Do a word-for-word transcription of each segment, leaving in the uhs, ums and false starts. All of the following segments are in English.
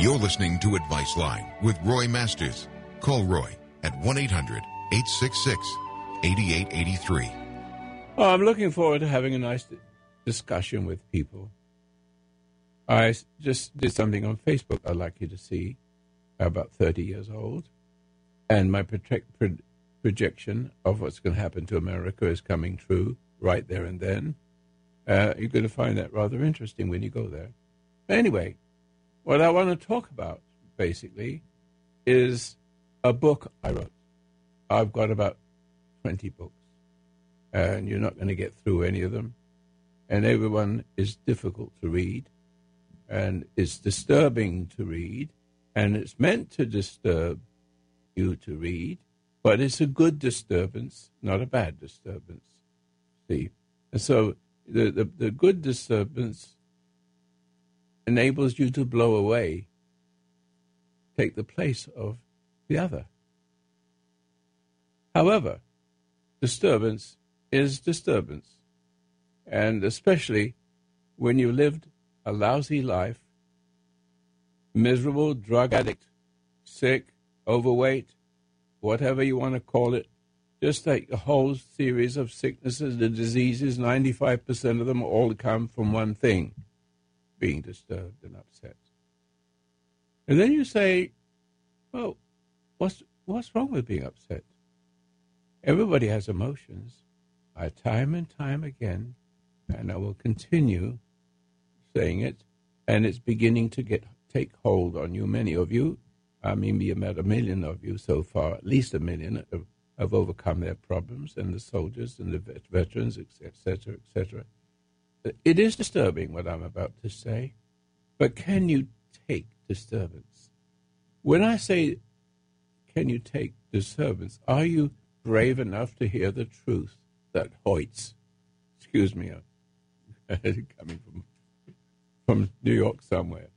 You're listening to Advice Line with Roy Masters. Call Roy at one eight hundred, eight six six, eight eight eight three. Oh, I'm looking forward to having a nice discussion with people. I just did something on Facebook I'd like you to see. About thirty years old, and my project, pro- projection of what's going to happen to America is coming true right there and then. Uh, you're going to find that rather interesting when you go there. But anyway, what I want to talk about, basically, is a book I wrote. I've got about twenty books, and you're not going to get through any of them. And everyone is difficult to read, and it's disturbing to read, and it's meant to disturb you to read, but it's a good disturbance, not a bad disturbance. See? And so the, the, the good disturbance enables you to blow away, take the place of the other. However, disturbance is disturbance, and especially when you lived a lousy life, miserable, drug addict, sick, overweight, whatever you want to call it, just like the whole series of sicknesses, the diseases, ninety-five percent of them all come from one thing, being disturbed and upset. And then you say, well, what's, what's wrong with being upset? Everybody has emotions. I time and time again, and I will continue saying it, and it's beginning to get take hold on you, many of you. I mean, we met a million of you so far, at least a million have, have overcome their problems, and the soldiers and the vet, veterans, et cetera, et cetera. It is disturbing what I'm about to say, but can you take disturbance? When I say, can you take disturbance, are you brave enough to hear the truth that hoits? Excuse me, I'm coming from, from New York somewhere.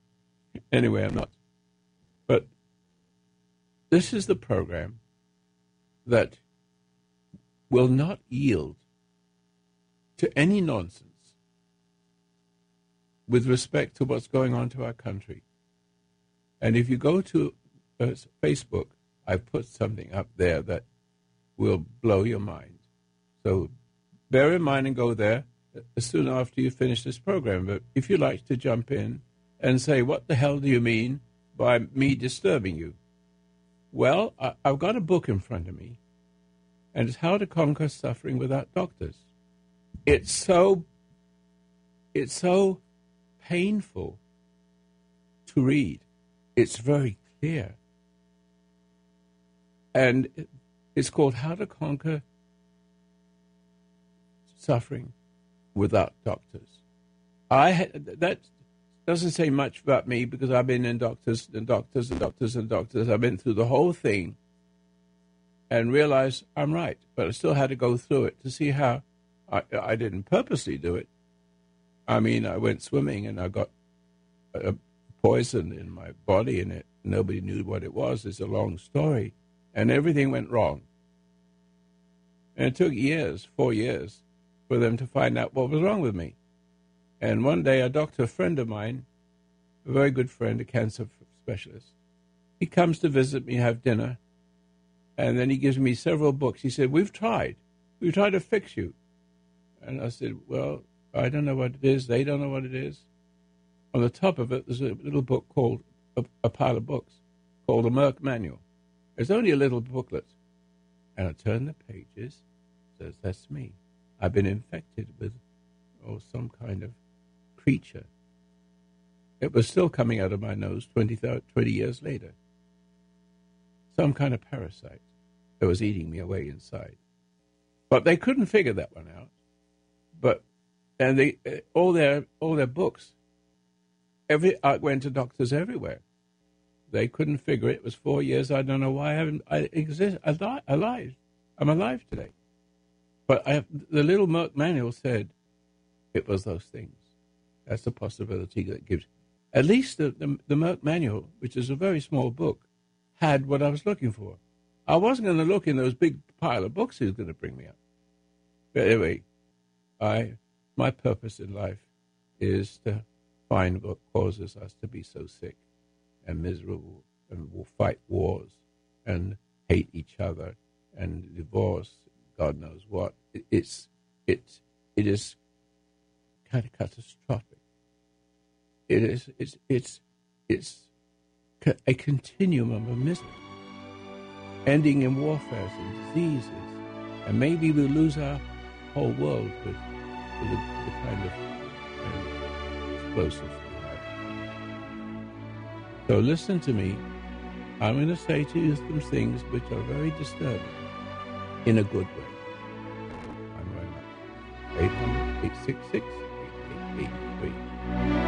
Anyway, I'm not. But this is the program that will not yield to any nonsense with respect to what's going on to our country. And if you go to uh, Facebook, I've put something up there that will blow your mind. So bear in mind and go there soon after you finish this program. But if you like to jump in and say, what the hell do you mean by me disturbing you? Well, I, I've got a book in front of me, and it's How to Conquer Suffering Without Doctors. It's so, it's so painful to read. It's very clear. And it's called How to Conquer Suffering Without Doctors. I that's doesn't say much about me because I've been in doctors and doctors and doctors and doctors. I've been through the whole thing and realized I'm right, but I still had to go through it to see how I, I didn't purposely do it. I mean, I went swimming and I got a poison in my body and it, nobody knew what it was. It's a long story, and everything went wrong. And it took years, four years, for them to find out what was wrong with me. And one day a doctor, a friend of mine, a very good friend, a cancer specialist, he comes to visit me, have dinner, and then he gives me several books. He said, we've tried. We've tried to fix you. And I said, well, I don't know what it is. They don't know what it is. On the top of it, there's a little book called, a, a pile of books, called the Merck Manual. It's only a little booklet. And I turn the pages, says, that's me. I've been infected with or some kind of creature. It was still coming out of my nose twenty, twenty years later. Some kind of parasite that was eating me away inside. But they couldn't figure that one out. But and they all their all their books. Every I went to doctors everywhere. They couldn't figure it. It was four years. I don't know why I haven't. I exist. I alive. I'm alive today. But I have, the little Merck Manual said it was those things. That's the possibility that gives. At least the, the, the Merck Manual, which is a very small book, had what I was looking for. I wasn't going to look in those big pile of books he was going to bring me up. But anyway, I, my purpose in life is to find what causes us to be so sick. and miserable and will fight wars and hate each other and divorce, God knows what. It, it's, it, it is kind of catastrophic. It is, it's, it's, it's a continuum of misery, ending in warfare and diseases. And maybe we lose our whole world with, with the, the kind of um, explosive. So listen to me. I'm going to say to you some things which are very disturbing, in a good way. I'm Roy Masters. eight hundred, eight six six, eight eight eight three.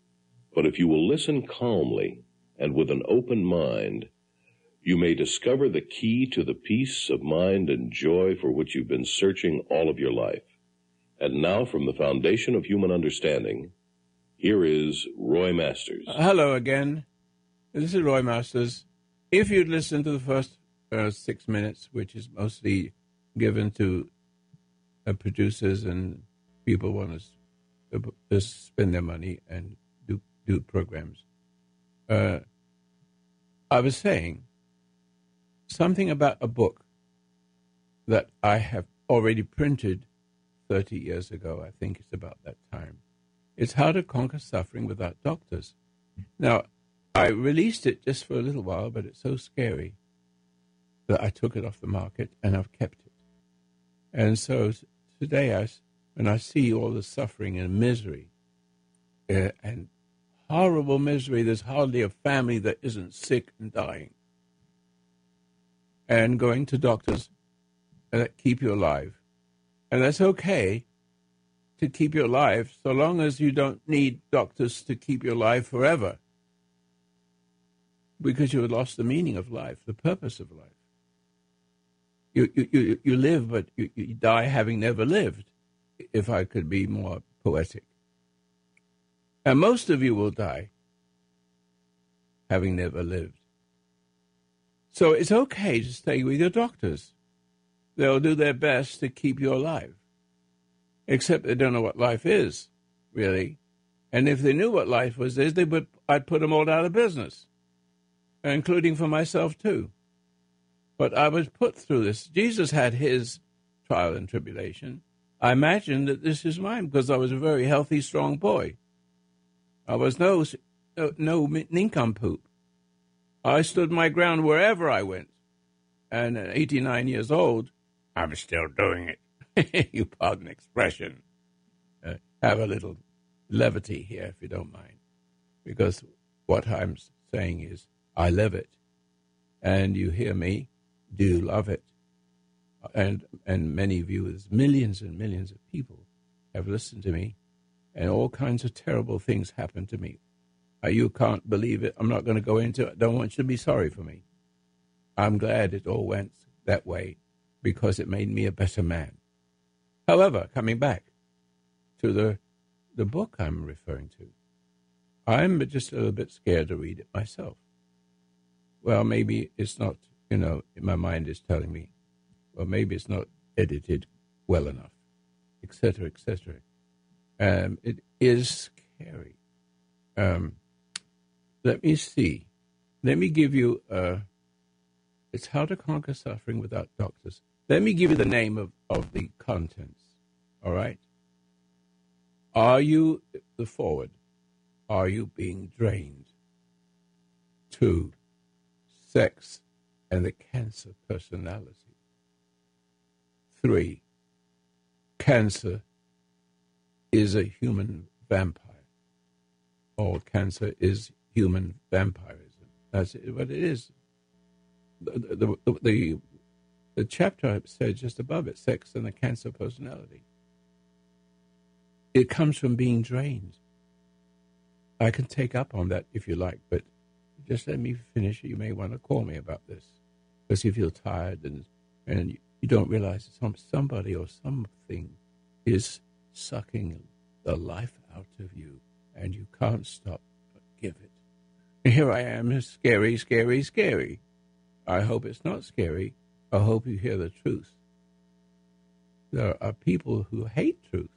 But if you will listen calmly and with an open mind, you may discover the key to the peace of mind and joy for which you've been searching all of your life. And now, from the Foundation of Human Understanding, here is Roy Masters. Hello again. This is Roy Masters. If you'd listened to the first uh, six minutes, which is mostly given to uh, producers and people want to uh, spend their money and do programs, uh, I was saying something about a book that I have already printed thirty years ago. I think it's about that time. It's How to Conquer Suffering Without Doctors. Now, I released it just for a little while, but it's so scary that I took it off the market, and I've kept it. And so today, I, when I see all the suffering and misery uh, and horrible misery. There's hardly a family that isn't sick and dying. And going to doctors that keep you alive. And that's okay to keep you alive so long as you don't need doctors to keep you alive forever. Because you have lost the meaning of life, the purpose of life. You you you, you live, but you, you die having never lived, if I could be more poetic. And most of you will die having never lived. So it's okay to stay with your doctors. They'll do their best to keep you alive, except they don't know what life is, really. And if they knew what life was, they would, I'd put them all out of business, including for myself too. But I was put through this. Jesus had his trial and tribulation. I imagine that this is mine because I was a very healthy, strong boy. I was no, no, no nincompoop. I stood my ground wherever I went. And at eighty-nine years old, I'm still doing it. You pardon expression. Uh, have a little levity here, if you don't mind. Because what I'm saying is, I live it. And you hear me, do love it. And, and many viewers, millions and millions of people have listened to me. And all kinds of terrible things happen to me. Uh, you can't believe it. I'm not going to go into it. I don't want you to be sorry for me. I'm glad it all went that way because it made me a better man. However, coming back to the the book I'm referring to, I'm just a little bit scared to read it myself. Well, maybe it's not, you know, my mind is telling me, well, maybe it's not edited well enough, et cetera, et cetera. Um, it is scary. Um, let me see. Let me give you, uh, it's How to Conquer Suffering Without Doctors. Let me give you the name of, of the contents, all right? Are you, the forward, are you being drained? Two, sex and the cancer personality. Three, cancer is a human vampire called cancer is human vampirism. That's what it is. The, the, the, the chapter said just above it, sex and the cancer personality. It comes from being drained. I can take up on that if you like, but just let me finish. You may want to call me about this because you feel tired and and you don't realize that somebody or something is sucking the life out of you and you can't stop but give it. And here I am, scary, scary, scary. I hope it's not scary. I hope you hear the truth. There are people who hate truth.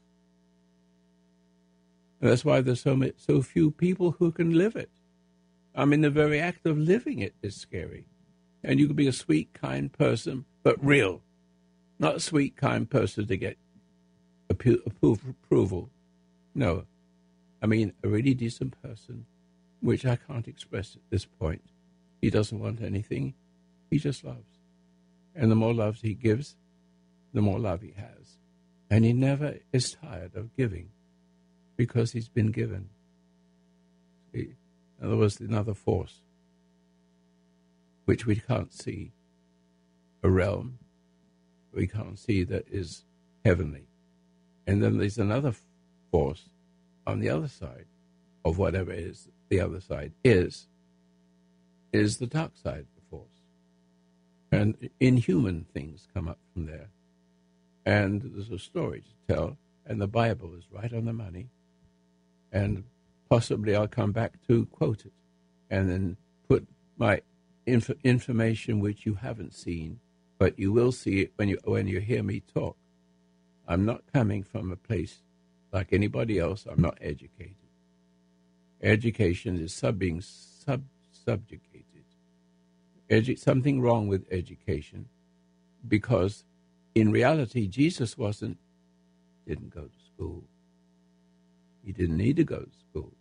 And that's why there's so many, so few people who can live it. I mean, the very act of living it is scary. And you can be a sweet, kind person, but real. Not a sweet, kind person to get appro- appro- approval. No. I mean, a really decent person, which I can't express at this point. He doesn't want anything. He just loves. And the more love he gives, the more love he has. And he never is tired of giving because he's been given. See? In other words, another force, which we can't see, a realm we can't see that is heavenly. And then there's another force on the other side of whatever it is the other side is, is the dark side, the force. And inhuman things come up from there. And there's a story to tell, and the Bible is right on the money. And possibly I'll come back to quote it and then put my inf- information which you haven't seen, but you will see it when you when you hear me talk. I'm not coming from a place like anybody else. I'm not educated. Education is sub being sub subjugated. Edu- something wrong with education, because in reality Jesus wasn't didn't go to school. He didn't need to go to school.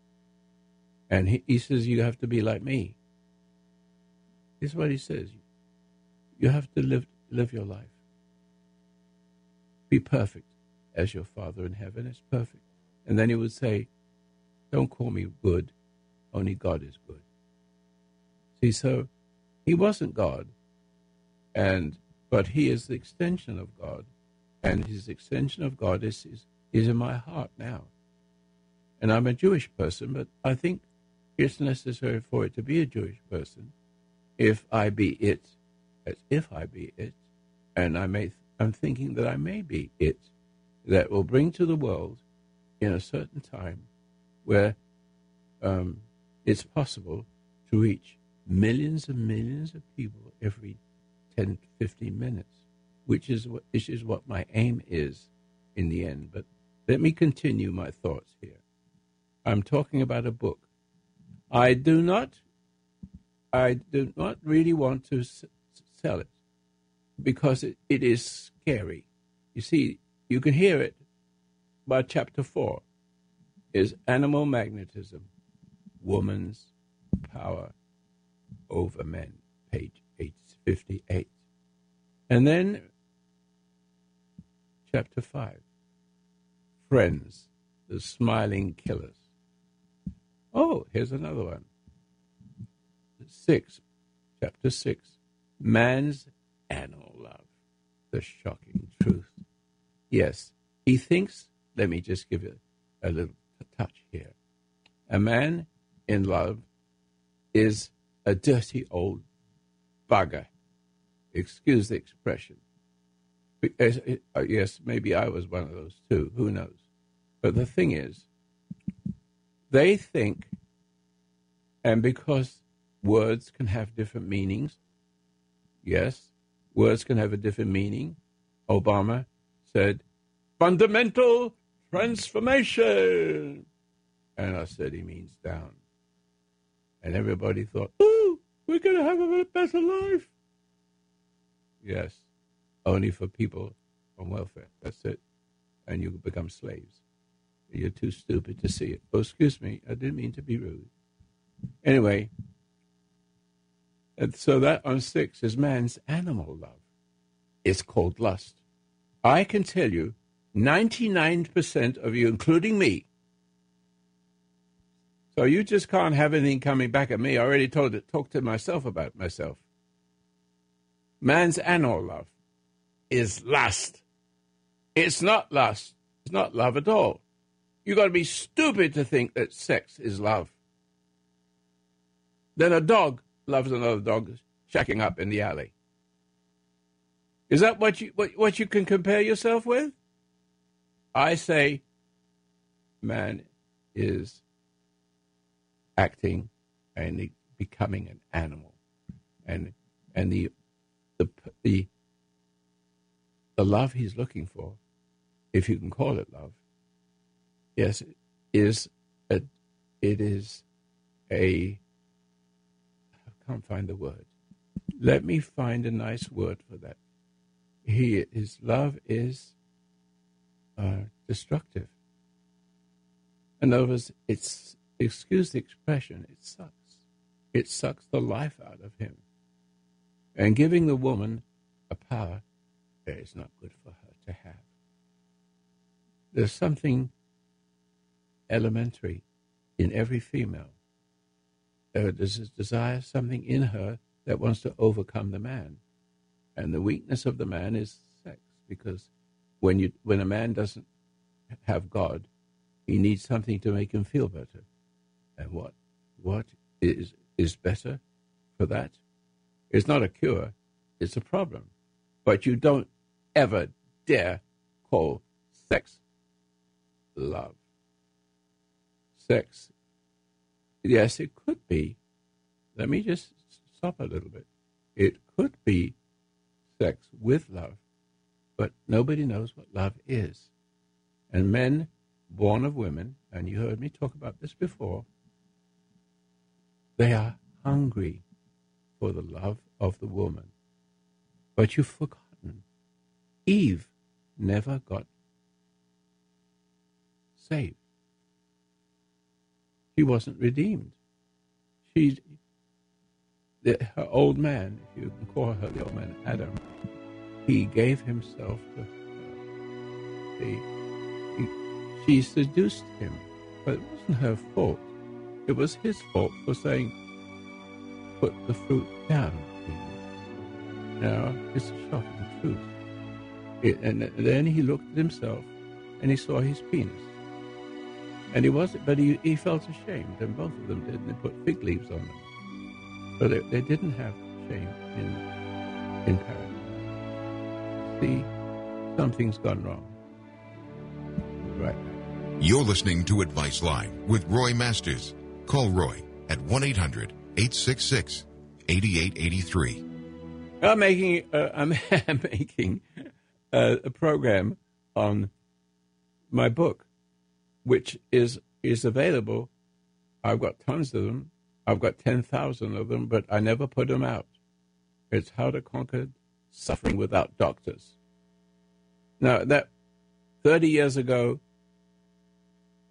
And he, he says, you have to be like me. Here's what he says. You have to live live your life. Be perfect as your Father in heaven is perfect. And then he would say, don't call me good. Only God is good. See, so he wasn't God. and But he is the extension of God. And his extension of God is is, is in my heart now. And I'm a Jewish person, but I think it's necessary for it to be a Jewish person if I be it, as if I be it, and I may, I'm thinking that I may be it, that will bring to the world in a certain time where um, it's possible to reach millions and millions of people every ten to fifteen minutes, which is what, which is what my aim is in the end. But let me continue my thoughts here. I'm talking about a book. I do not, I do not really want to s- sell it because it, it is scary. You see, you can hear it by chapter four is animal magnetism, woman's power over men, page eight fifty-eight. And then chapter five, friends, the smiling killers. Oh, here's another one. Six, chapter six, man's animal love, the shocking truth. Yes, he thinks, let me just give it a little touch here. A man in love is a dirty old bugger. Excuse the expression. Yes, maybe I was one of those too, who knows. But the thing is, they think, and because words can have different meanings, yes, words can have a different meaning. Obama said, fundamental transformation. And I said, he means down. And everybody thought, ooh, we're going to have a better life. Yes, only for people on welfare. That's it. And you become slaves. You're too stupid to see it. Oh, excuse me. I didn't mean to be rude. Anyway, and so that on six is man's animal love. It's called lust. I can tell you, ninety-nine percent of you, including me, So you just can't have anything coming back at me. I already told it, talked to myself about myself. Man's animal love is lust. It's not lust. It's not love at all. You've got to be stupid to think that sex is love. Then a dog loves another dog shacking up in the alley. Is that what you what, what you can compare yourself with? I say man is acting and becoming an animal. And and the the the the love he's looking for, if you can call it love, yes, it is a it is a I can't find the word. Let me find a nice word for that. He his love is uh, destructive. In other words, it's, excuse the expression, it sucks. It sucks the life out of him. And giving the woman a power that is not good for her to have. There's something elementary in every female. There is a desire, something in her that wants to overcome the man. And the weakness of the man is sex, because when you when a man doesn't have God, he needs something to make him feel better. And what what is is better for that? It's not a cure, it's a problem. But you don't ever dare call sex love. Sex, yes, it could be. Let me just stop a little bit. It could be sex with love, but nobody knows what love is. And men born of women, and you heard me talk about this before, they are hungry for the love of the woman. But you've forgotten, Eve never got saved. She wasn't redeemed. She, the, her old man, if you can call her the old man, Adam, he gave himself to her. He, he, she seduced him, but it wasn't her fault. It was his fault for saying, put the fruit down. Now, it's a shocking truth. It, and then he looked at himself and he saw his penis. And he wasn't, but he, he felt ashamed, and both of them did, and they put fig leaves on them. But they, they didn't have shame in, in paradise. See, something's gone wrong. Right. You're listening to Advice Line with Roy Masters. Call Roy at one eight hundred eight six six eight eight eight three. I'm making, uh, I'm, I'm making uh, a program on my book, which is, is available. I've got tons of them. I've got ten thousand of them, but I never put them out. It's How to Conquer Suffering Without Doctors. Now, that thirty years ago,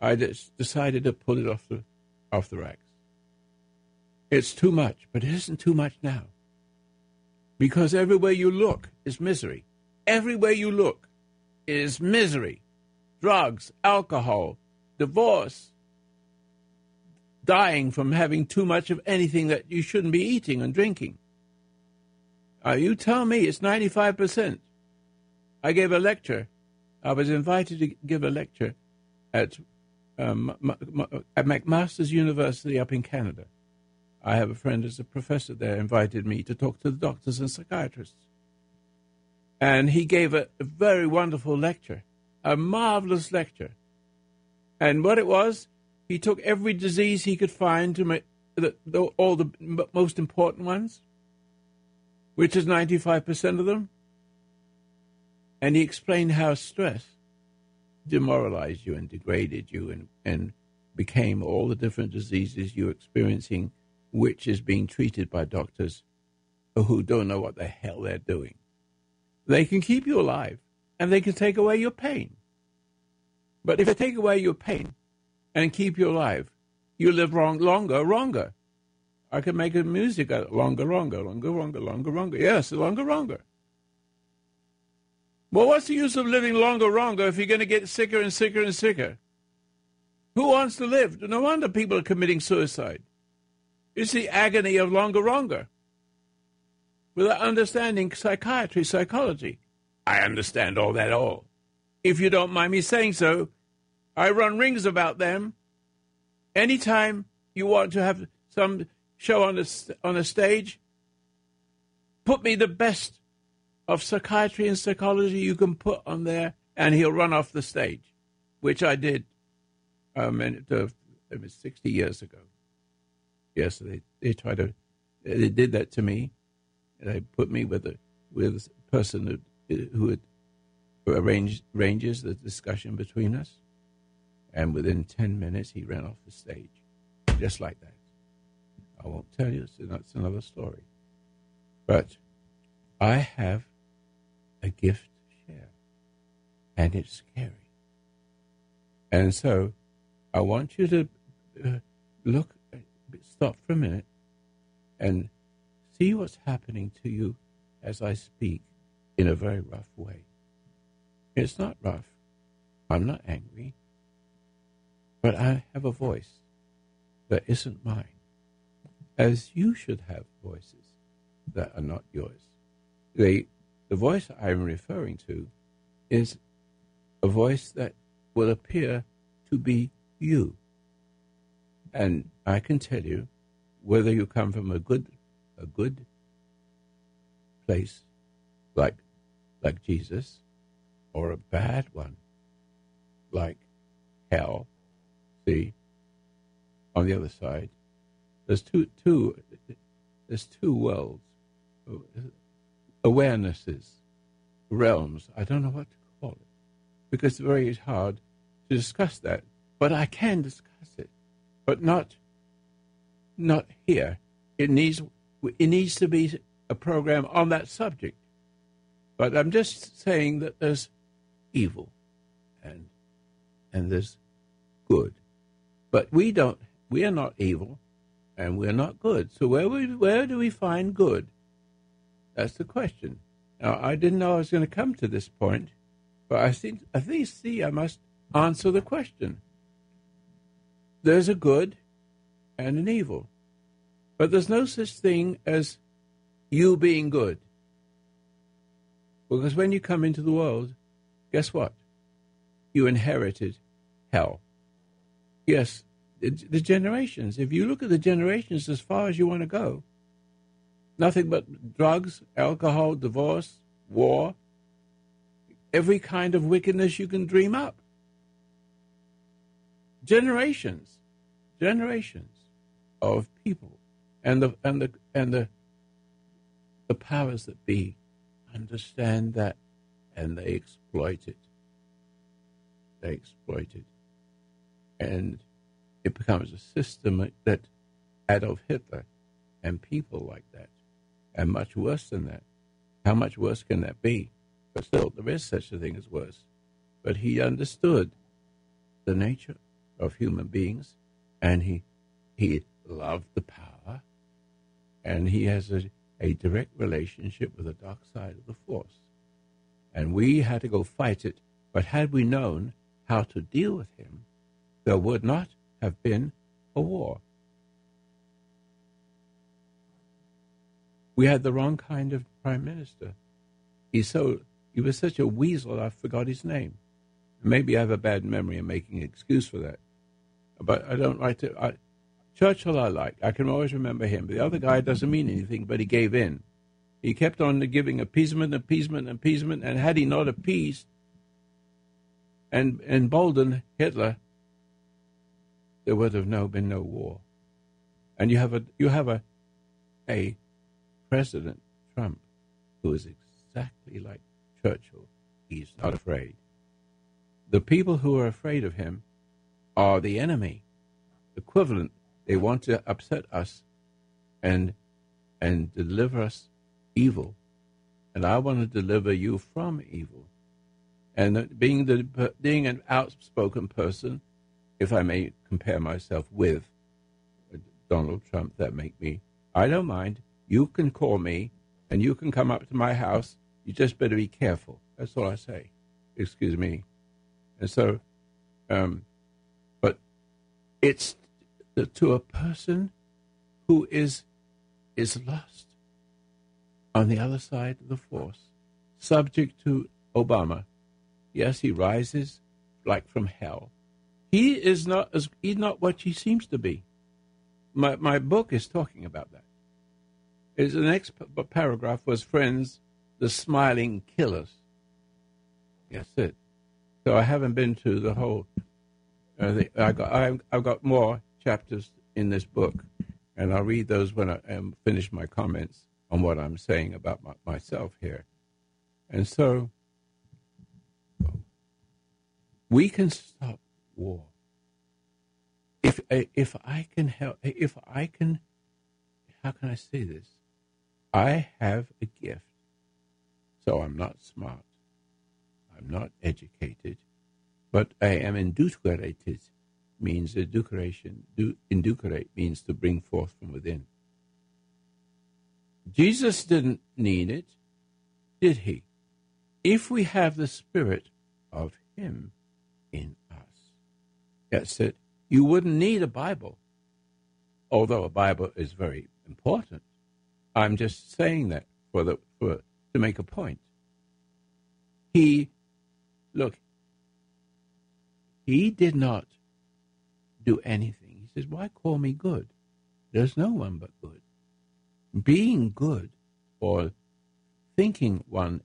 I just decided to pull it off the, off the racks. It's too much, but it isn't too much now. Because everywhere you look is misery. Everywhere you look is misery. Drugs, alcohol, divorce, dying from having too much of anything that you shouldn't be eating and drinking. Uh, you tell me it's ninety-five percent. I gave a lecture. I was invited to give a lecture at, um, at McMaster's University up in Canada. I have a friend who's a professor there, invited me to talk to the doctors and psychiatrists. And he gave a, a very wonderful lecture, a marvelous lecture. And what it was, he took every disease he could find, to make the, the, all the m- most important ones, which is ninety-five percent of them, and he explained how stress demoralized you and degraded you and, and became all the different diseases you're experiencing, which is being treated by doctors who don't know what the hell they're doing. They can keep you alive, and they can take away your pain. But if they take away your pain and keep you alive, you live wrong, longer, wronger. I could make a music out of longer, longer, longer, longer, longer, longer. Yes, longer, longer. Well, what's the use of living longer, longer if you're going to get sicker and sicker and sicker? Who wants to live? No wonder people are committing suicide. It's the agony of Longoronga. Without understanding psychiatry, psychology. I understand all that all. If you don't mind me saying so, I run rings about them. Anytime you want to have some show on a, on a stage, put me the best of psychiatry and psychology you can put on there, and he'll run off the stage, which I did um, and, uh, it was sixty years ago. Yes, they, they tried to, they did that to me. They put me with a with a person who, who had arranged, arranges the discussion between us. And within ten minutes, he ran off the stage, just like that. I won't tell you, so that's another story. But I have a gift to share, and it's scary. And so I want you to uh, look, stop for a minute, and see what's happening to you as I speak in a very rough way. It's not rough. I'm not angry. But I have a voice that isn't mine, as you should have voices that are not yours. The, the voice I'm referring to is a voice that will appear to be you. And I can tell you whether you come from a good a good place like like Jesus, or a bad one like hell. See, on the other side, there's two, two, there's two worlds, awarenesses, realms. I don't know what to call it, because it's very hard to discuss that. But I can discuss it, but not, not here. It needs, it needs to be a program on that subject. But I'm just saying that there's evil, and and there's good. But we don't. We are not evil, and we are not good. So where we, where do we find good? That's the question. Now, I didn't know I was going to come to this point, but I think I think see I must answer the question. There's a good, and an evil, but there's no such thing as you being good. Because when you come into the world, guess what? You inherited hell. Yes, the generations. If you look at the generations as far as you want to go, nothing but drugs, alcohol, divorce, war, every kind of wickedness you can dream up. Generations, generations of people, and the and the and the the powers that be understand that, and they exploit it. They exploit it. And it becomes a system that Adolf Hitler and people like that, and much worse than that. How much worse can that be? But still, there is such a thing as worse. But he understood the nature of human beings, and he he loved the power, and he has a, a direct relationship with the dark side of the force. And we had to go fight it, but had we known how to deal with him, there would not have been a war. We had the wrong kind of prime minister. He so he was such a weasel, I forgot his name. Maybe I have a bad memory and making an excuse for that. But I don't like to... I, Churchill I like. I can always remember him. But the other guy doesn't mean anything, but he gave in. He kept on giving appeasement, appeasement, appeasement, and had he not appeased and emboldened Hitler, there would have no been no war. And you have a you have a a President Trump who is exactly like Churchill. He's not afraid. The people who are afraid of him are the enemy. Equivalent. They want to upset us and and deliver us evil. And I want to deliver you from evil. And being the being an outspoken person, if I may compare myself with Donald Trump, that make me, I don't mind. You can call me, and you can come up to my house. You just better be careful. That's all I say. Excuse me. And so, um, but It's to a person who is is lost on the other side of the force, subject to Obama. Yes, he rises like from hell. He is not as he's not what he seems to be. My my book is talking about that. It's, the next p- paragraph was Friends, the Smiling Killers. That's it. So I haven't been to the whole. Uh, the, I got I, I've got more chapters in this book, and I'll read those when I um, finish my comments on what I'm saying about my, myself here. And so we can stop war if if I can help. If I can, how can I say this? I have a gift, so I'm not smart. I'm not educated, but I am educated. Means education. Educate means to bring forth from within. Jesus didn't need it, did he? If we have the spirit of him in us. That's it. You wouldn't need a Bible, although a Bible is very important. I'm just saying that for the for to make a point. He, look, he did not do anything. He says, why call me good? There's no one but good. Being good or thinking one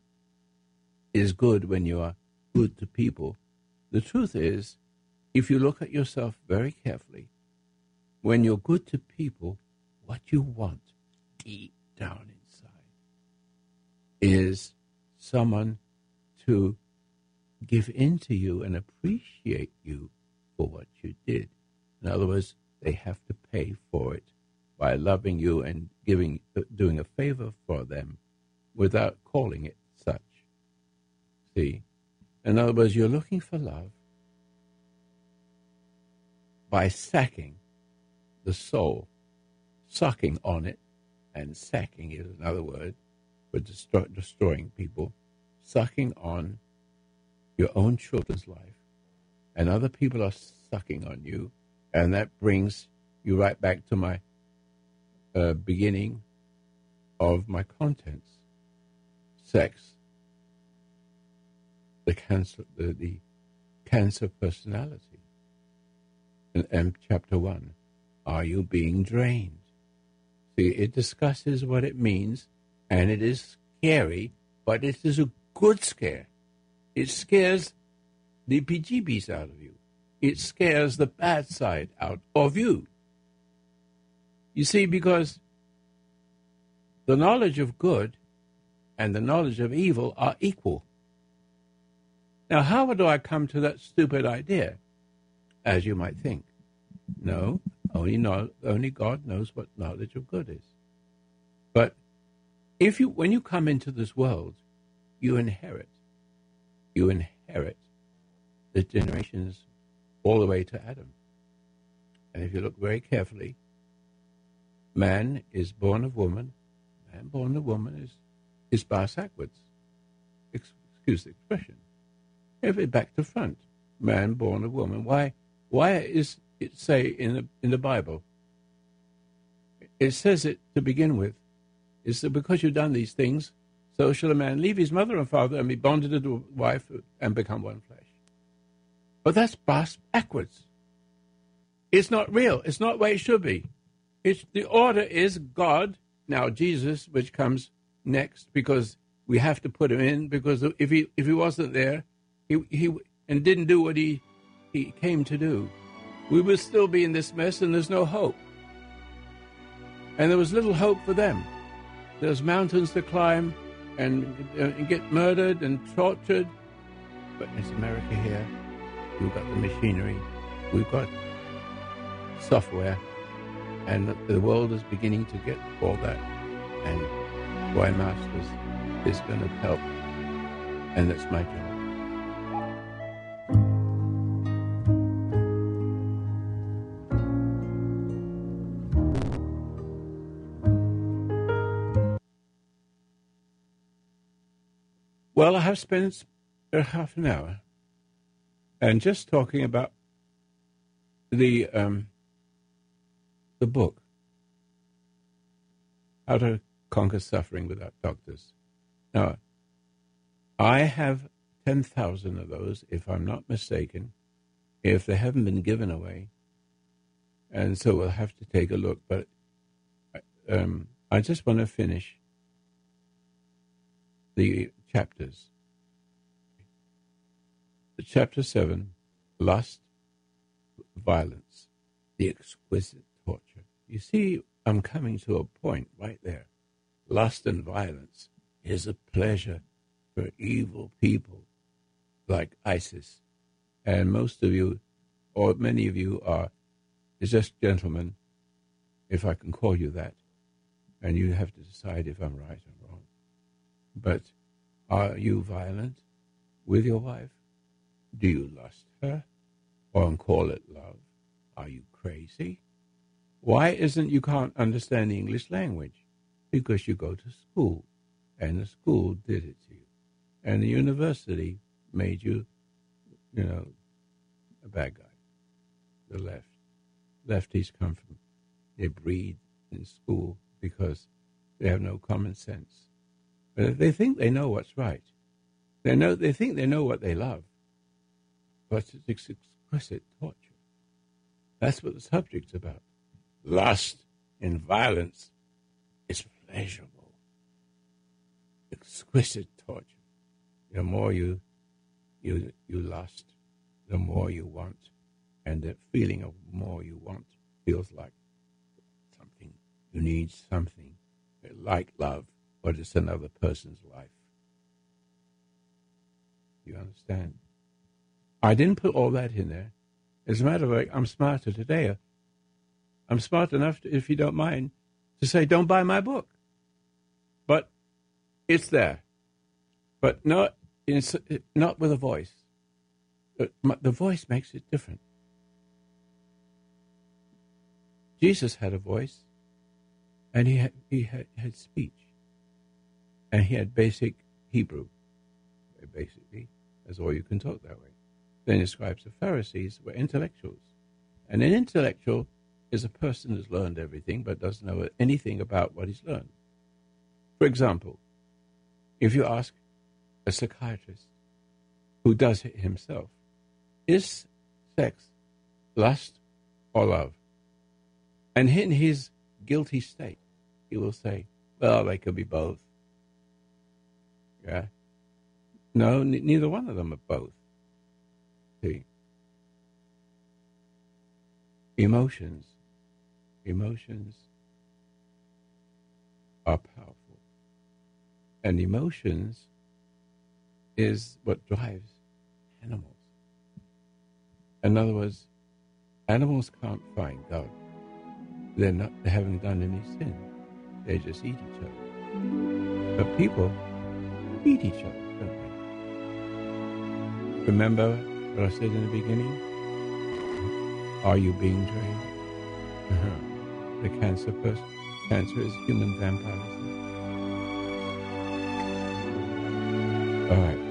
is good when you are good to people. The truth is, if you look at yourself very carefully, when you're good to people, what you want deep down inside is someone to give in to you and appreciate you for what you did. In other words, they have to pay for it by loving you and giving, doing a favor for them without calling it such. See? In other words, you're looking for love by sacking the soul, sucking on it, and sacking is another word for destroy, destroying people, sucking on your own children's life, and other people are sucking on you, and that brings you right back to my uh, beginning of my contents. Sex, the cancer, the, the cancer personality, in M chapter one, are you being drained? See, it discusses what it means, and it is scary, but it is a good scare. It scares the bejeebies out of you. It scares the bad side out of you. You see, because the knowledge of good and the knowledge of evil are equal. Now, how do I come to that stupid idea, as you might think? No, only no, only God knows what knowledge of good is. But if you, when you come into this world, you inherit. You inherit the generations all the way to Adam. And if you look very carefully, man is born of woman, man born of woman is, is backwards. Excuse the expression. Every back to front, man born of woman. Why? Why is it say in the in the Bible? It says it to begin with. Is that because you've done these things? So shall a man leave his mother and father and be bonded to a wife and become one flesh. But that's backwards. It's not real. It's not where it should be. It's, the order is God, now Jesus, which comes next, because we have to put him in, because if he if he wasn't there he he and didn't do what he, he came to do, we would still be in this mess and there's no hope. And there was little hope for them. There's mountains to climb, And, and get murdered and tortured. But it's America here. We've got the machinery. We've got software. And the world is beginning to get all that. And Roy Masters is going to help. And that's my job. Well, I have spent half an hour and just talking about the um, the book, How to Conquer Suffering Without Doctors. Now, I have ten thousand of those, if I'm not mistaken, if they haven't been given away. And so we'll have to take a look. But um, I just want to finish the chapters. Chapter seven, Lust, Violence, the Exquisite Torture. You see, I'm coming to a point right there. Lust and violence is a pleasure for evil people like ISIS. And most of you, or many of you, are just gentlemen, if I can call you that. And you have to decide if I'm right or wrong. But are you violent with your wife? Do you lust her, or call it love? Are you crazy? Why isn't you can't understand the English language? Because you go to school, and the school did it to you, and the university made you, you know, a bad guy. The left, lefties come from, they breed in school because they have no common sense. But if they think they know what's right, they know they think they know what they love. But it's exquisite torture. That's what the subject's about. Lust and violence is pleasurable. Exquisite torture. The more you you you lust, the more you want, and the feeling of more you want feels like something. You need something like love, but it's another person's life. You understand? I didn't put all that in there. As a matter of fact, I'm smarter today. I'm smart enough, to, if you don't mind, to say, don't buy my book. But it's there. But not it's, not with a voice. The voice makes it different. Jesus had a voice, and he had, he had, had speech. And he had basic Hebrew, basically. That's all you can talk that way. Then the scribes and Pharisees were intellectuals. And an intellectual is a person who's learned everything but doesn't know anything about what he's learned. For example, if you ask a psychiatrist who does it himself, is sex lust or love? And in his guilty state, he will say, well, they could be both. Yeah. No, n- neither one of them are both. See, emotions, emotions are powerful. And emotions is what drives animals. In other words, animals can't find God. They're not, they haven't done any sin. They just eat each other. But people eat each other, don't they? Remember what I said in the beginning? Are you being drained? Uh-huh. The cancer person, cancer is human vampirism. All right.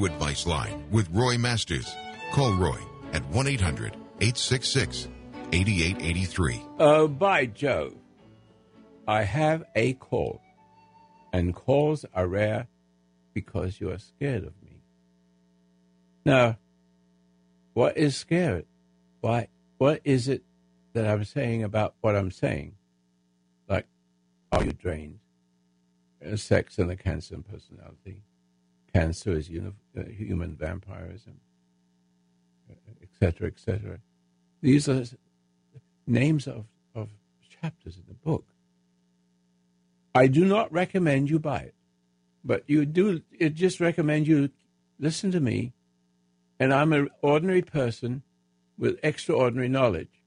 Advice Line with Roy Masters. Call Roy at one eight hundred eight six six eight eight eight three. Oh, by Jove. I have a call, and calls are rare because you are scared of me. Now, what is scared? Why? What is it that I'm saying about what I'm saying? Like, are you drained? Sex and the cancer and personality. Cancer is uni- uh, human vampirism, et cetera, et cetera. These are names of, of chapters in the book. I do not recommend you buy it, but you do. It just recommend you listen to me, and I'm an ordinary person with extraordinary knowledge,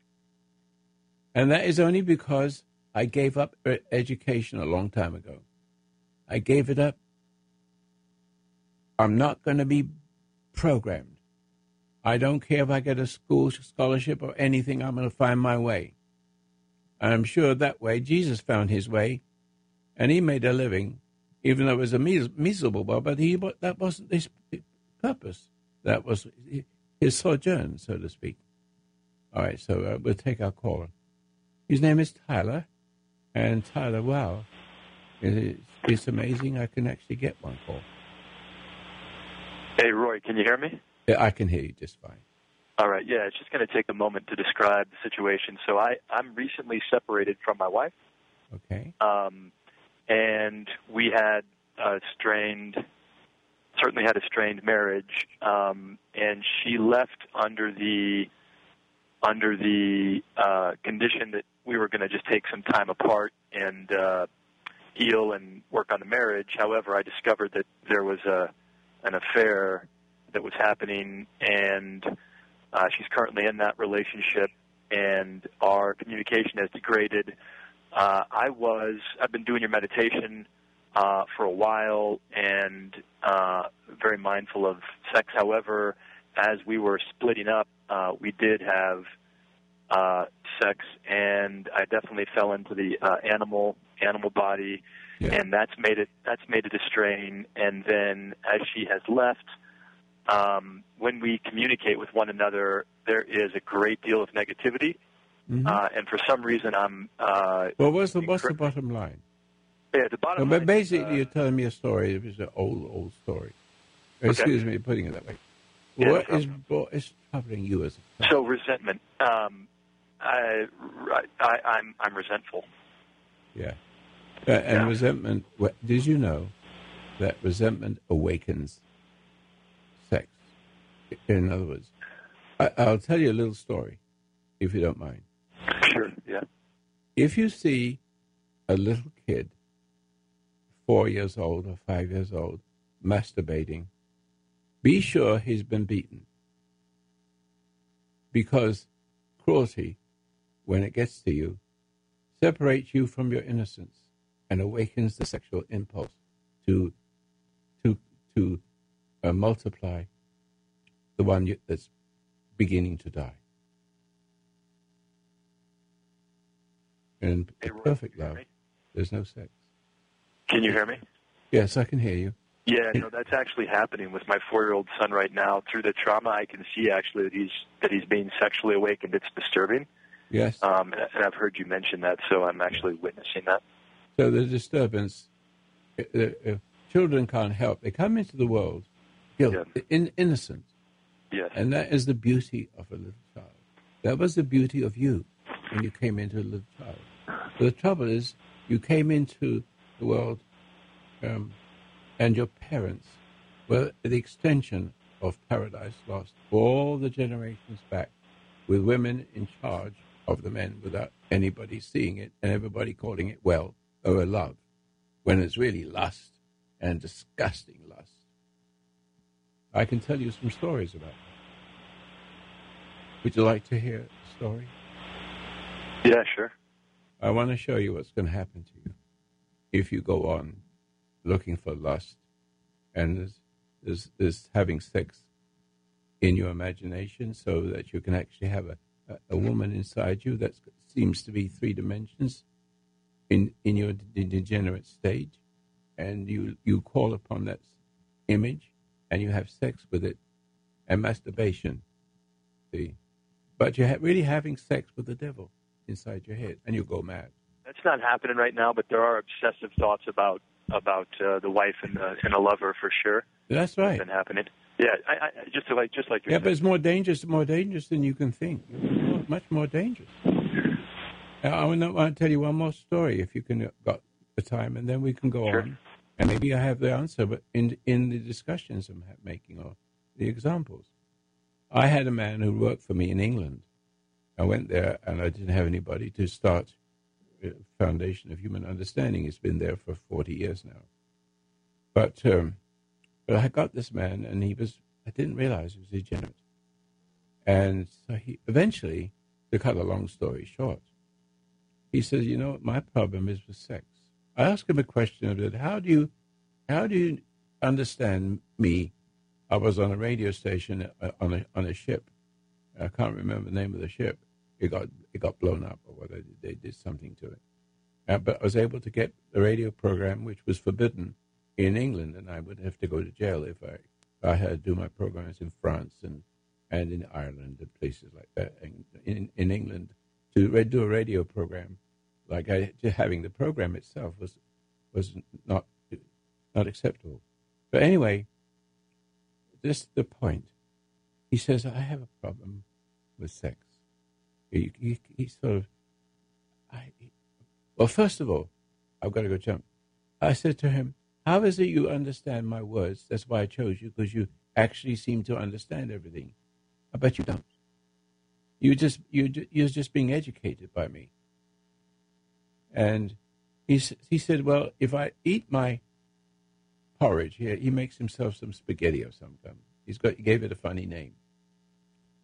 and that is only because I gave up education a long time ago. I gave it up. I'm not going to be programmed. I don't care if I get a school scholarship or anything. I'm going to find my way. I'm sure that way Jesus found his way, and he made a living, even though it was a mis- miserable one, but he, that wasn't his purpose. That was his sojourn, so to speak. All right, so uh, we'll take our caller. His name is Tyler, and Tyler, wow, it is, it's amazing I can actually get one call. Hey, Roy, can you hear me? Yeah, I can hear you just fine. All right, yeah, it's just going to take a moment to describe the situation. So I, I'm recently separated from my wife. Okay. Um, and we had a strained, certainly had a strained marriage, um, and she left under the under the uh, condition that we were going to just take some time apart and uh, heal and work on the marriage. However, I discovered that there was a an affair that was happening, and uh, she's currently in that relationship, and our communication has degraded. Uh, I was, I've been doing your meditation uh, for a while and uh, very mindful of sex. However, as we were splitting up, uh, we did have uh, sex, and I definitely fell into the uh, animal animal body, yeah. And that's made it that's made it a strain. And then, as she has left, um, when we communicate with one another, there is a great deal of negativity, mm-hmm. uh, and for some reason, I'm. Uh, well, what's the what's the bottom line? Yeah, the bottom no, line. But basically, uh, you're telling me a story. It was an old old story. Excuse okay. me, putting it that way. Yeah, what, no is, what is troubling you as a person? So resentment. Um, I, I, I'm, I'm resentful. Yeah. Uh, and yeah. resentment, what, did you know that resentment awakens sex? In other words, I, I'll tell you a little story, if you don't mind. Sure, yeah. If you see a little kid, four years old or five years old, masturbating, be sure he's been beaten, because cruelty, when it gets to you, separates you from your innocence and awakens the sexual impulse to to to uh, multiply the one you, that's beginning to die. And hey, Roy, perfect love, there's no sex. Can you hear me? Yes, I can hear you. Yeah, no, that's actually happening with my four-year-old son right now. Through the trauma, I can see actually that he's that he's being sexually awakened. It's disturbing. Yes. Um, and I've heard you mention that, so I'm actually witnessing that. So the disturbance, uh, uh, children can't help. They come into the world guilt, yeah. in, innocent. Yes. And that is the beauty of a little child. That was the beauty of you when you came into a little child. But the trouble is, you came into the world... Um, and your parents were the extension of Paradise Lost all the generations back, with women in charge of the men without anybody seeing it and everybody calling it, well, or love, when it's really lust and disgusting lust. I can tell you some stories about that. Would you like to hear a story? Yeah, sure. I want to show you what's going to happen to you if you go on looking for lust, and there's, there's, there's having sex in your imagination so that you can actually have a, a, a woman inside you that seems to be three dimensions in in your de- degenerate stage, and you, you call upon that image, and you have sex with it, and masturbation. See? But you're ha- really having sex with the devil inside your head, and you go mad. That's not happening right now, but there are obsessive thoughts about about uh, the wife and the, and a lover for sure. That's right. It's been happening. Yeah, I, I, just like just like you. Yeah, saying. But it's more dangerous, more dangerous than you can think. More, much more dangerous. I want to tell you one more story, if you can got the time, and then we can go sure. on. And maybe I have the answer, but in in the discussions I'm making or the examples, I had a man who worked for me in England. I went there, and I didn't have anybody to start. Foundation of Human Understanding has been there for forty years now. But um, but I got this man, and he was, I didn't realize he was degenerate. And so he eventually, to cut a long story short, He says, you know, my problem is with sex. I asked him a question of it. How do you, how do you understand me? I was on a radio station uh, on a on a ship. I can't remember the name of the ship. It got it got blown up or whatever. They did something to it. Uh, but I was able to get the radio program, which was forbidden in England, and I would have to go to jail if I if I had to do my programs in France and and in Ireland and places like that. And in in England, to do a radio program, like I, to having the program itself was was not not acceptable. But anyway. This is the point. He says, I have a problem with sex. He, he, he sort of, I, he, well, first of all, I've got to go jump. I said to him, how is it you understand my words? That's why I chose you, because you actually seem to understand everything. I bet you don't. You just, you, you're just being educated by me. And he, he said, well, if I eat my porridge here. He makes himself some spaghetti of some kind. He's got, he gave it a funny name.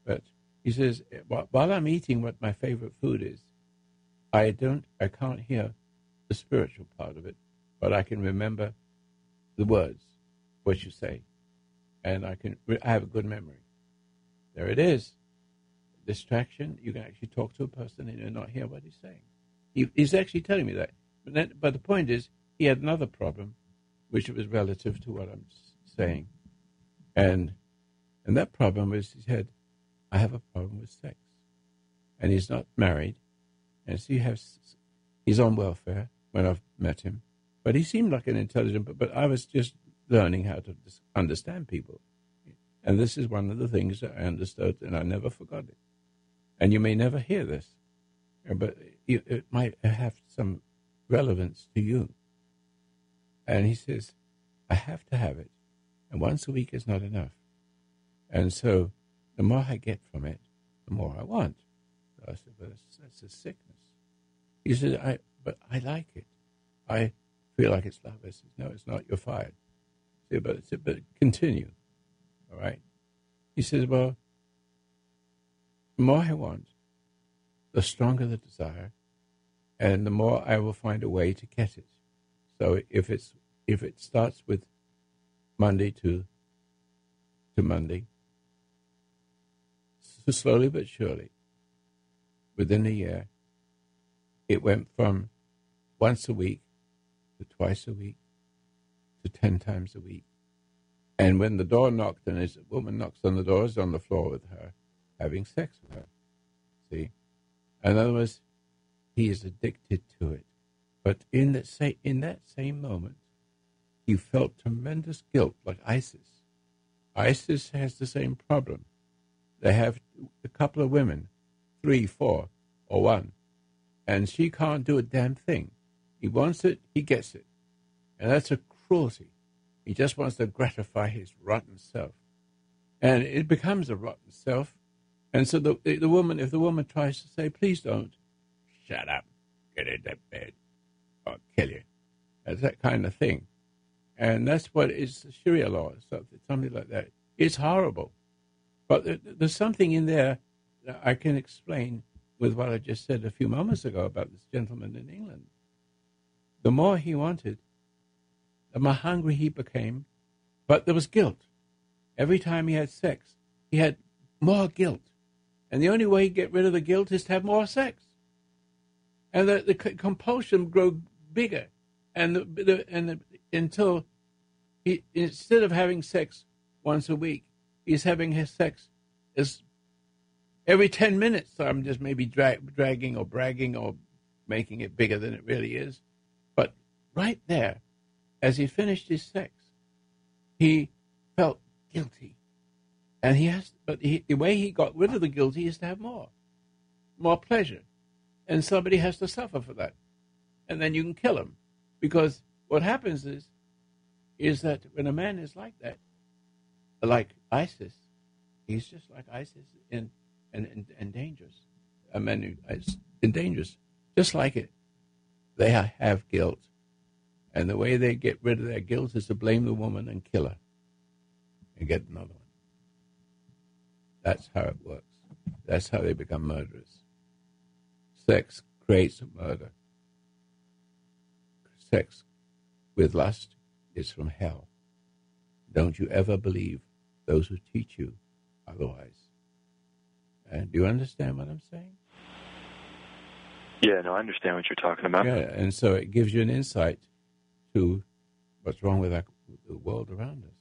But he says, while I'm eating what my favorite food is, I don't, I can't hear the spiritual part of it, but I can remember the words, what you say, and I can, I have a good memory. There it is. Distraction. You can actually talk to a person and not hear what he's saying. He, he's actually telling me that. But, then, but the point is, he had another problem, which was relative to what I'm saying. And and that problem was, he said, I have a problem with sex. And he's not married. And so he has, he's on welfare when I've met him. But he seemed like an intelligent, but, but I was just learning how to understand people. And this is one of the things that I understood, and I never forgot it. And you may never hear this, but it, it might have some relevance to you. And he says, I have to have it. And once a week is not enough. And so the more I get from it, the more I want. So I said, but that's, that's a sickness. He said, I, but I like it. I feel like it's love. I said, no, it's not. You're fired. I said, but, I said, but continue. All right. He says, well, the more I want, the stronger the desire, and the more I will find a way to get it. So if it's if it starts with Monday to to Monday, so slowly but surely, within a year, it went from once a week to twice a week to ten times a week. And when the door knocked, and this woman knocks on the door, is on the floor with her, having sex with her. See? In other words, he is addicted to it. But in that, sa- in that same moment, he felt tremendous guilt, like ISIS. ISIS has the same problem. They have a couple of women, three, four, or one, and she can't do a damn thing. He wants it, he gets it. And that's a cruelty. He just wants to gratify his rotten self. And it becomes a rotten self. And so the, the woman, if the woman tries to say, please don't, shut up, get into bed. I'll kill you. That's that kind of thing. And that's what is Sharia law, something, something like that. It's horrible. But there, there's something in there that I can explain with what I just said a few moments ago about this gentleman in England. The more he wanted, the more hungry he became, but there was guilt. Every time he had sex, he had more guilt. And the only way to get rid of the guilt is to have more sex. And the, the compulsion grew bigger, and the, the, and the, until he, instead of having sex once a week, he's having his sex as every ten minutes. So I'm just maybe dra- dragging or bragging or making it bigger than it really is. But right there, as he finished his sex, he felt guilty, and he has. But he, the way he got rid of the guilty is to have more, more pleasure. And somebody has to suffer for that. And then you can kill him. Because what happens is, is that when a man is like that, like ISIS, he's just like ISIS and, and, and, and dangerous. A man who is dangerous, just like it. They have guilt. And the way they get rid of their guilt is to blame the woman and kill her and get another one. That's how it works. That's how they become murderers. Sex creates a murder. Sex with lust is from hell. Don't you ever believe those who teach you otherwise. And do you understand what I'm saying? Yeah, no, I understand what you're talking about. Yeah, and so it gives you an insight to what's wrong with our, the world around us.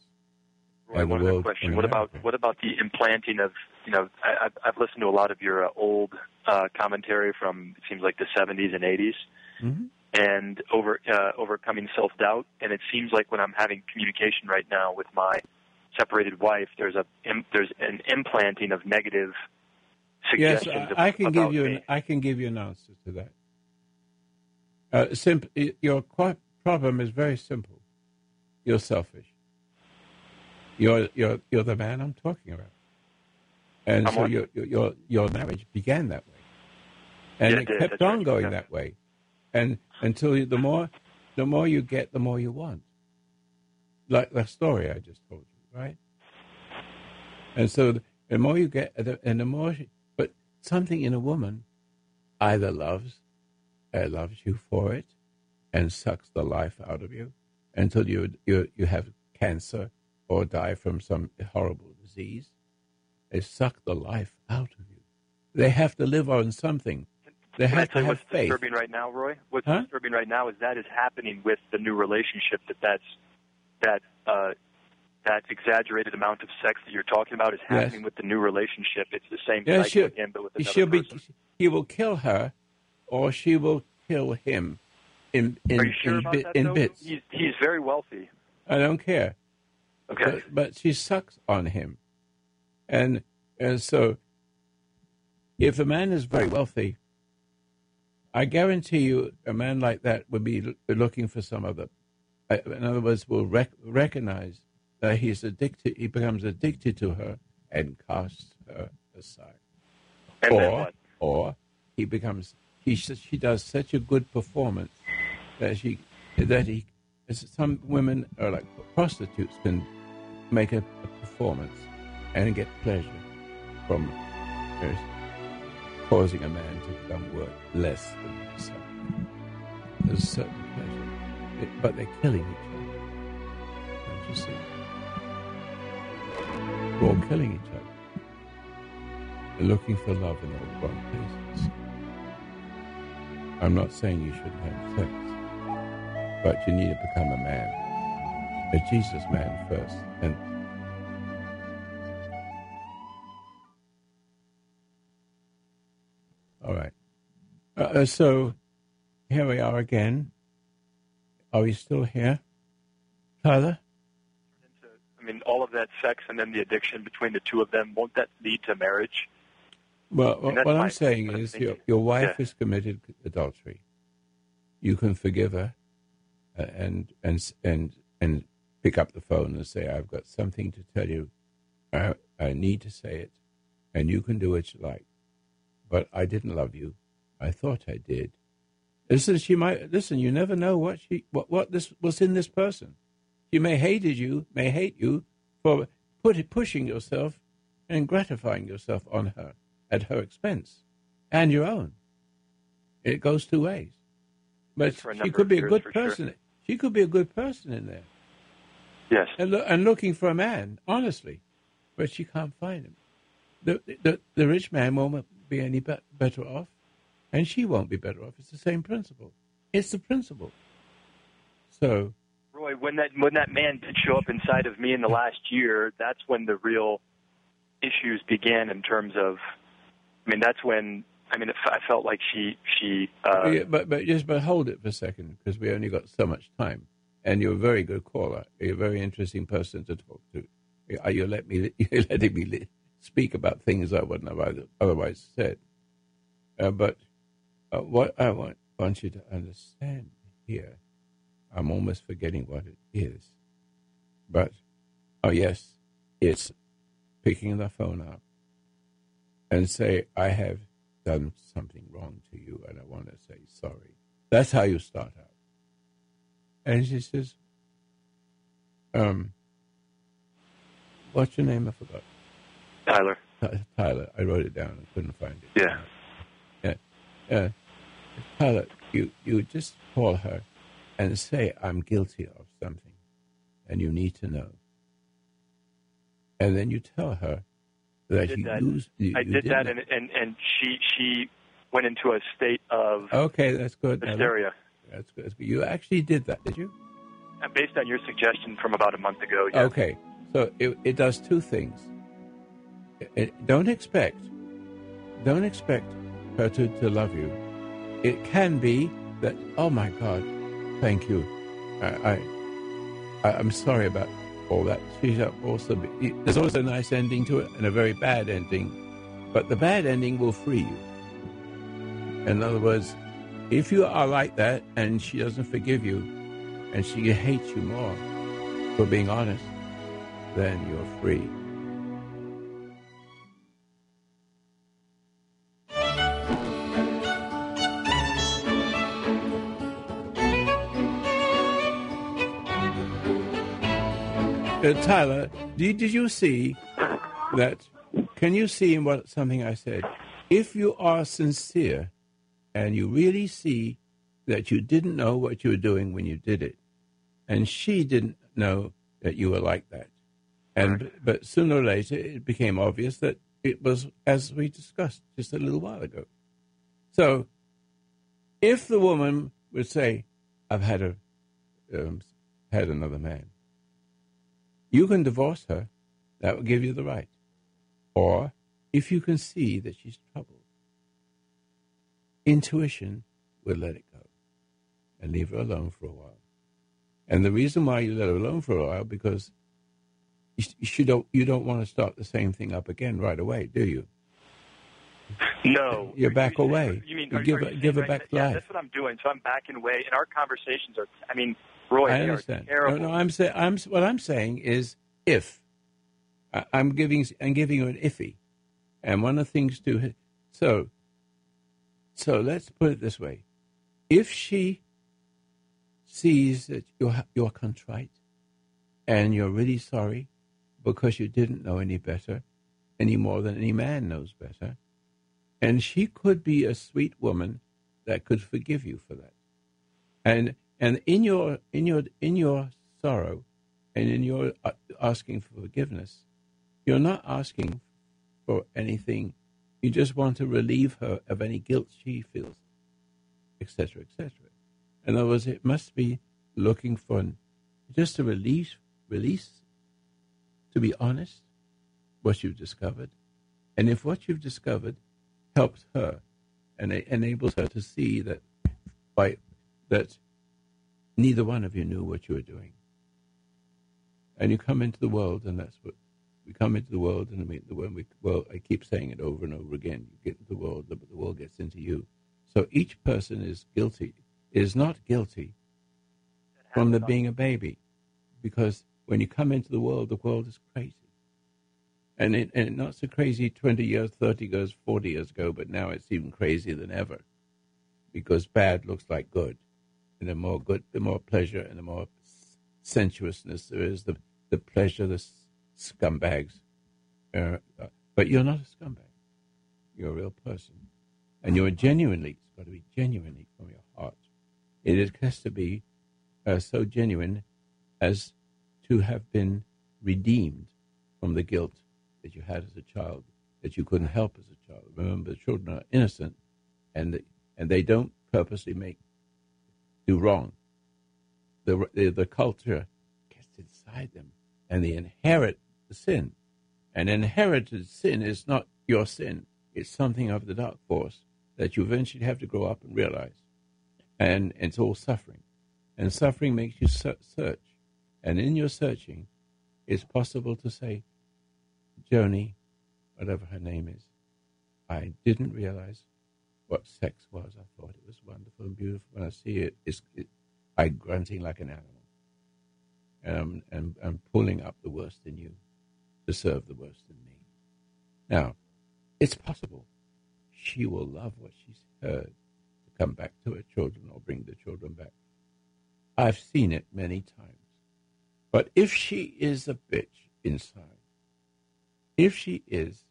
Right, one other question. What about what about the implanting of, you know, I, I've listened to a lot of your uh, old uh, commentary from, it seems like, the seventies and eighties, mm-hmm. and over uh, overcoming self-doubt. And it seems like when I'm having communication right now with my separated wife, there's a um, there's an implanting of negative suggestions. Yes, I, I can about give you an, I can give you an answer to that. Uh, simp- your qu- problem is very simple. You're selfish. You're you're you're the man I'm talking about, and I'm so your your your marriage began that way, and yeah, it yeah, kept on right. going yeah. that way, and until you, the more the more you get, the more you want. Like the story I just told you, right? And so the, the more you get, the, and the more, she, but something in a woman either loves, uh, loves you for it, and sucks the life out of you until you you you have cancer. Or die from some horrible disease. They suck the life out of you. They have to live on something. They have to have faith. What's disturbing right now, Roy? What's huh? disturbing right now is that is happening with the new relationship. That that's that uh, that exaggerated amount of sex that you're talking about is happening yes. with the new relationship. It's the same yes, thing with him, but with another she'll person. Be, he will kill her, or she will kill him. In in, Are you sure in, about that, in bits. He's, he's very wealthy. I don't care. Okay. But, but she sucks on him. And and so if a man is very wealthy, I guarantee you a man like that would be looking for some other. In other words, will rec- recognize that he's addicted. He becomes addicted to her and casts her aside. And or, then what? Or he becomes, he she does such a good performance that she, that he, some women are like prostitutes, can make a, a performance and get pleasure from, you know, causing a man to become worth less than himself. There's a certain pleasure, it, but they're killing each other. Don't you see? We're all killing each other. They're looking for love in all the wrong places. I'm not saying you shouldn't have sex. But you need to become a man, a Jesus man first. And all right, uh, so here we are again. Are we still here, Tyler? I mean, all of that sex and then the addiction between the two of them, won't that lead to marriage? Well, I mean, what I'm saying is I'm your, your wife yeah. has committed adultery. You can forgive her. And and and and pick up the phone and say, I've got something to tell you. I I need to say it, and you can do what you like. But I didn't love you. I thought I did. Listen, she might listen. You never know what she what what this was in this person. She may hated you, may hate you for put, pushing yourself and gratifying yourself on her at her expense and your own. It goes two ways. But she could be a good person. Sure. She could be a good person in there. Yes. And, lo- and looking for a man, honestly. But she can't find him. The, the, the rich man won't be any be- better off, and she won't be better off. It's the same principle. It's the principle. So, Roy, when that, when that man did show up inside of me in the last year, that's when the real issues began in terms of, I mean, that's when... I mean, I felt like she... she uh... yeah, but, but just but hold it for a second, because we only got so much time. And you're a very good caller. You're a very interesting person to talk to. You're, let me, you're letting me speak about things I wouldn't have otherwise said. Uh, but uh, what I want, want you to understand here, I'm almost forgetting what it is. But, oh yes, it's picking the phone up and say, I have... done something wrong to you, and I want to say sorry. That's how you start out. And she says, um, what's your name? I forgot. Tyler. T- Tyler. I wrote it down. I couldn't find it. Yeah. Yeah. Uh, tell her, you, you just call her and say, I'm guilty of something and you need to know. And then you tell her that you used... I did that, you, I you did that and, and, and she she went into a state of... Okay, that's good. Hysteria. That's good. You actually did that, did you? And based on your suggestion from about a month ago, yes. Okay, so it, it does two things. It, it, don't expect, don't expect her to, to love you. It can be that, oh my God, thank you. I, I, I'm sorry about all that. She's also be, there's always a nice ending to it and a very bad ending, but the bad ending will free you. In other words, if you are like that and she doesn't forgive you, and she hates you more for being honest, then you're free. Uh, Tyler, did, did you see that? Can you see in what something I said? If you are sincere and you really see that you didn't know what you were doing when you did it, and she didn't know that you were like that. And right. But sooner or later, it became obvious that it was, as we discussed just a little while ago. So if the woman would say, I've had a um, had another man, you can divorce her. That will give you the right. Or if you can see that she's troubled, intuition will let it go and leave her alone for a while. And the reason why you let her alone for a while, because you don't you don't want to start the same thing up again right away, do you? No. You're back away. You mean give her back life. That's what I'm doing. So I'm backing away, and our conversations are. I mean, Roy, I understand. They are terrible. No, no. I'm saying I'm what I'm saying is if I, I'm giving I'm giving you an iffy, and one of the things to so. So let's put it this way: if she sees that you're, you're contrite and you're really sorry because you didn't know any better, any more than any man knows better, and she could be a sweet woman that could forgive you for that. And and in your in your in your sorrow and in your asking for forgiveness, you're not asking for anything. You just want to relieve her of any guilt she feels, et cetera, et cetera. In other words, it must be looking for just a release, release, to be honest, what you've discovered. And if what you've discovered helps her and it enables her to see that by that neither one of you knew what you were doing. And you come into the world, and that's what we come into the world, and we, when we, well, I keep saying it over and over again, you get into the world, but the world gets into you. So each person is guilty. Is not guilty from the being a baby, because when you come into the world, the world is crazy. And it, and not so crazy twenty years, thirty years, forty years ago, but now it's even crazier than ever, because bad looks like good. And the more good, the more pleasure, and the more sensuousness there is, the, the pleasure, the scumbags. Uh, but you're not a scumbag. You're a real person. And you're genuinely, it's got to be genuinely from your heart. It has to be uh, so genuine as to have been redeemed from the guilt that you had as a child, that you couldn't help as a child. Remember, children are innocent, and the, and they don't purposely make do wrong. The, the the culture gets inside them, and they inherit the sin. And inherited sin is not your sin; it's something of the dark force that you eventually have to grow up and realize. And it's all suffering. And suffering makes you search. And in your searching, it's possible to say, Joni, whatever her name is, I didn't realize what sex was. I thought it was wonderful and beautiful. When I see it, it's, it I'm grunting like an animal. And I'm, and I'm pulling up the worst in you to serve the worst in me. Now, it's possible she will love what she's heard, come back to her children or bring the children back. I've seen it many times. But if she is a bitch inside, if she is,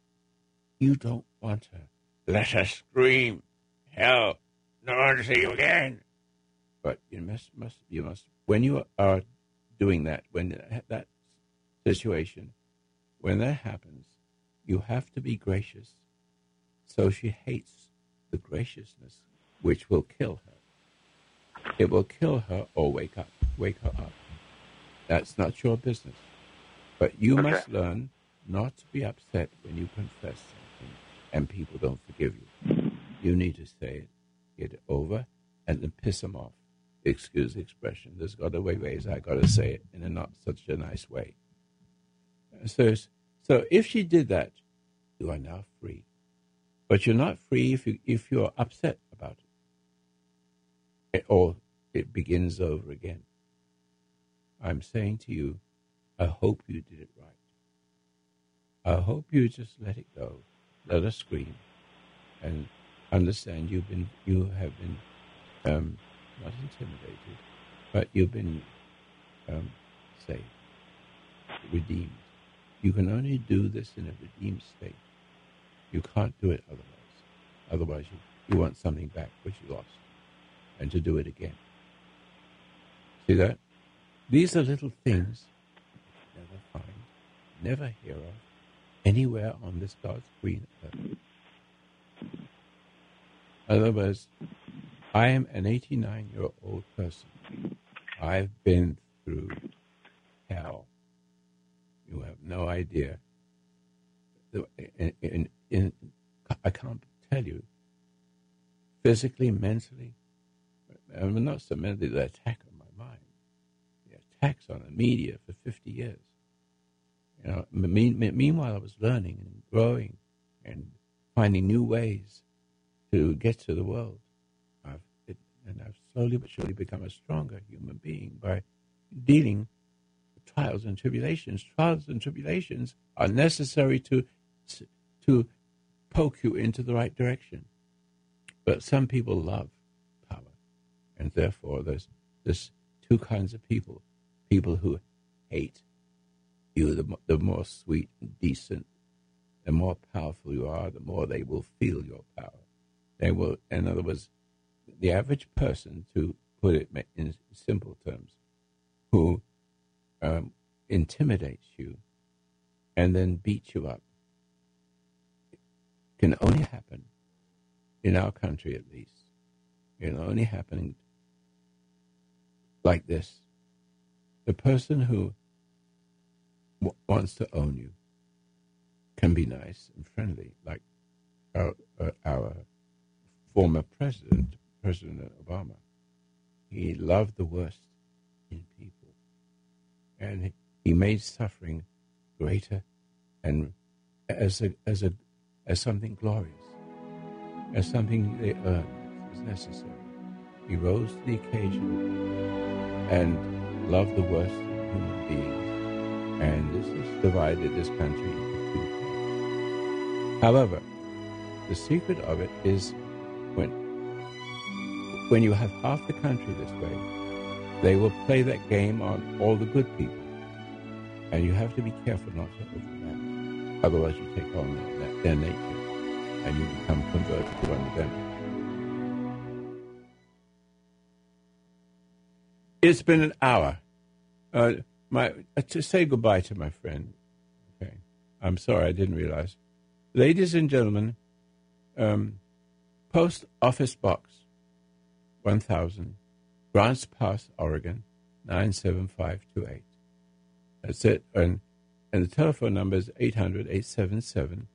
you don't want her. Let her scream. Hell, don't want to see you again. But you must, must, you must, when you are doing that, when that situation, when that happens, you have to be gracious. So she hates the graciousness, which will kill her. It will kill her or wake up, wake her up. That's not your business. But you okay. must learn not to be upset when you confess something and people don't forgive you. You need to say it, get it over, and then piss them off. Excuse the expression. There's got to be ways I got to say it in a not such a nice way. So, so if she did that, you are now free. But you're not free if you if you're upset about it, or it begins over again. I'm saying to you, I hope you did it right. I hope you just let it go, let her scream, and understand you've been you have been um, not intimidated, but you've been um, saved, redeemed. You can only do this in a redeemed state. You can't do it otherwise. Otherwise, you, you want something back which you lost, and to do it again. See that? These are little things you never find, never hear of, anywhere on this God's green earth. In other words, I am an eighty-nine-year-old person. I've been through hell. You have no idea. In, in, in, I can't tell you. Physically, mentally, I mean, not so mentally, the attack on my mind, the attacks on the media for fifty years. You know, mean, meanwhile, I was learning and growing and finding new ways to get to the world. I've, it, and I've slowly but surely become a stronger human being by dealing with trials and tribulations. Trials and tribulations are necessary to to poke you into the right direction. But some people love power, and therefore there's, there's two kinds of people, people who hate you, the, the more sweet and decent, the more powerful you are, the more they will feel your power. They will, in other words, the average person, to put it in simple terms, who um, intimidates you and then beats you up, can only happen, in our country at least, it can only happen like this. The person who wants to own you can be nice and friendly, like our, our former president, President Obama. He loved the worst in people, and he made suffering greater and as a as a as something glorious, as something they earned, as necessary. He rose to the occasion and loved the worst in human beings. And this has divided this country into two parts. However, the secret of it is when, when you have half the country this way, they will play that game on all the good people. And you have to be careful not to overlap. Otherwise you take on that, their nature, and you become converted to one of them. It's been an hour. Uh, My, uh, to say goodbye to my friend. Okay, I'm sorry, I didn't realize. Ladies and gentlemen, um, Post Office Box one thousand, Grants Pass, Oregon, nine seven five two eight. That's it. And, and the telephone number is eight hundred, eight seven seven,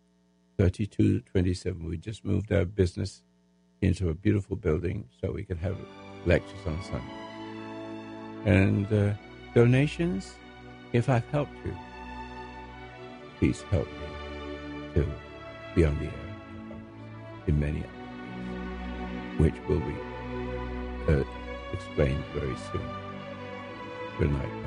three two two seven. We just moved our business into a beautiful building so we could have lectures on Sunday. And... Uh, Donations, if I've helped you, please help me to be on the air in many ways, which will be uh, explained very soon. Good night, everyone.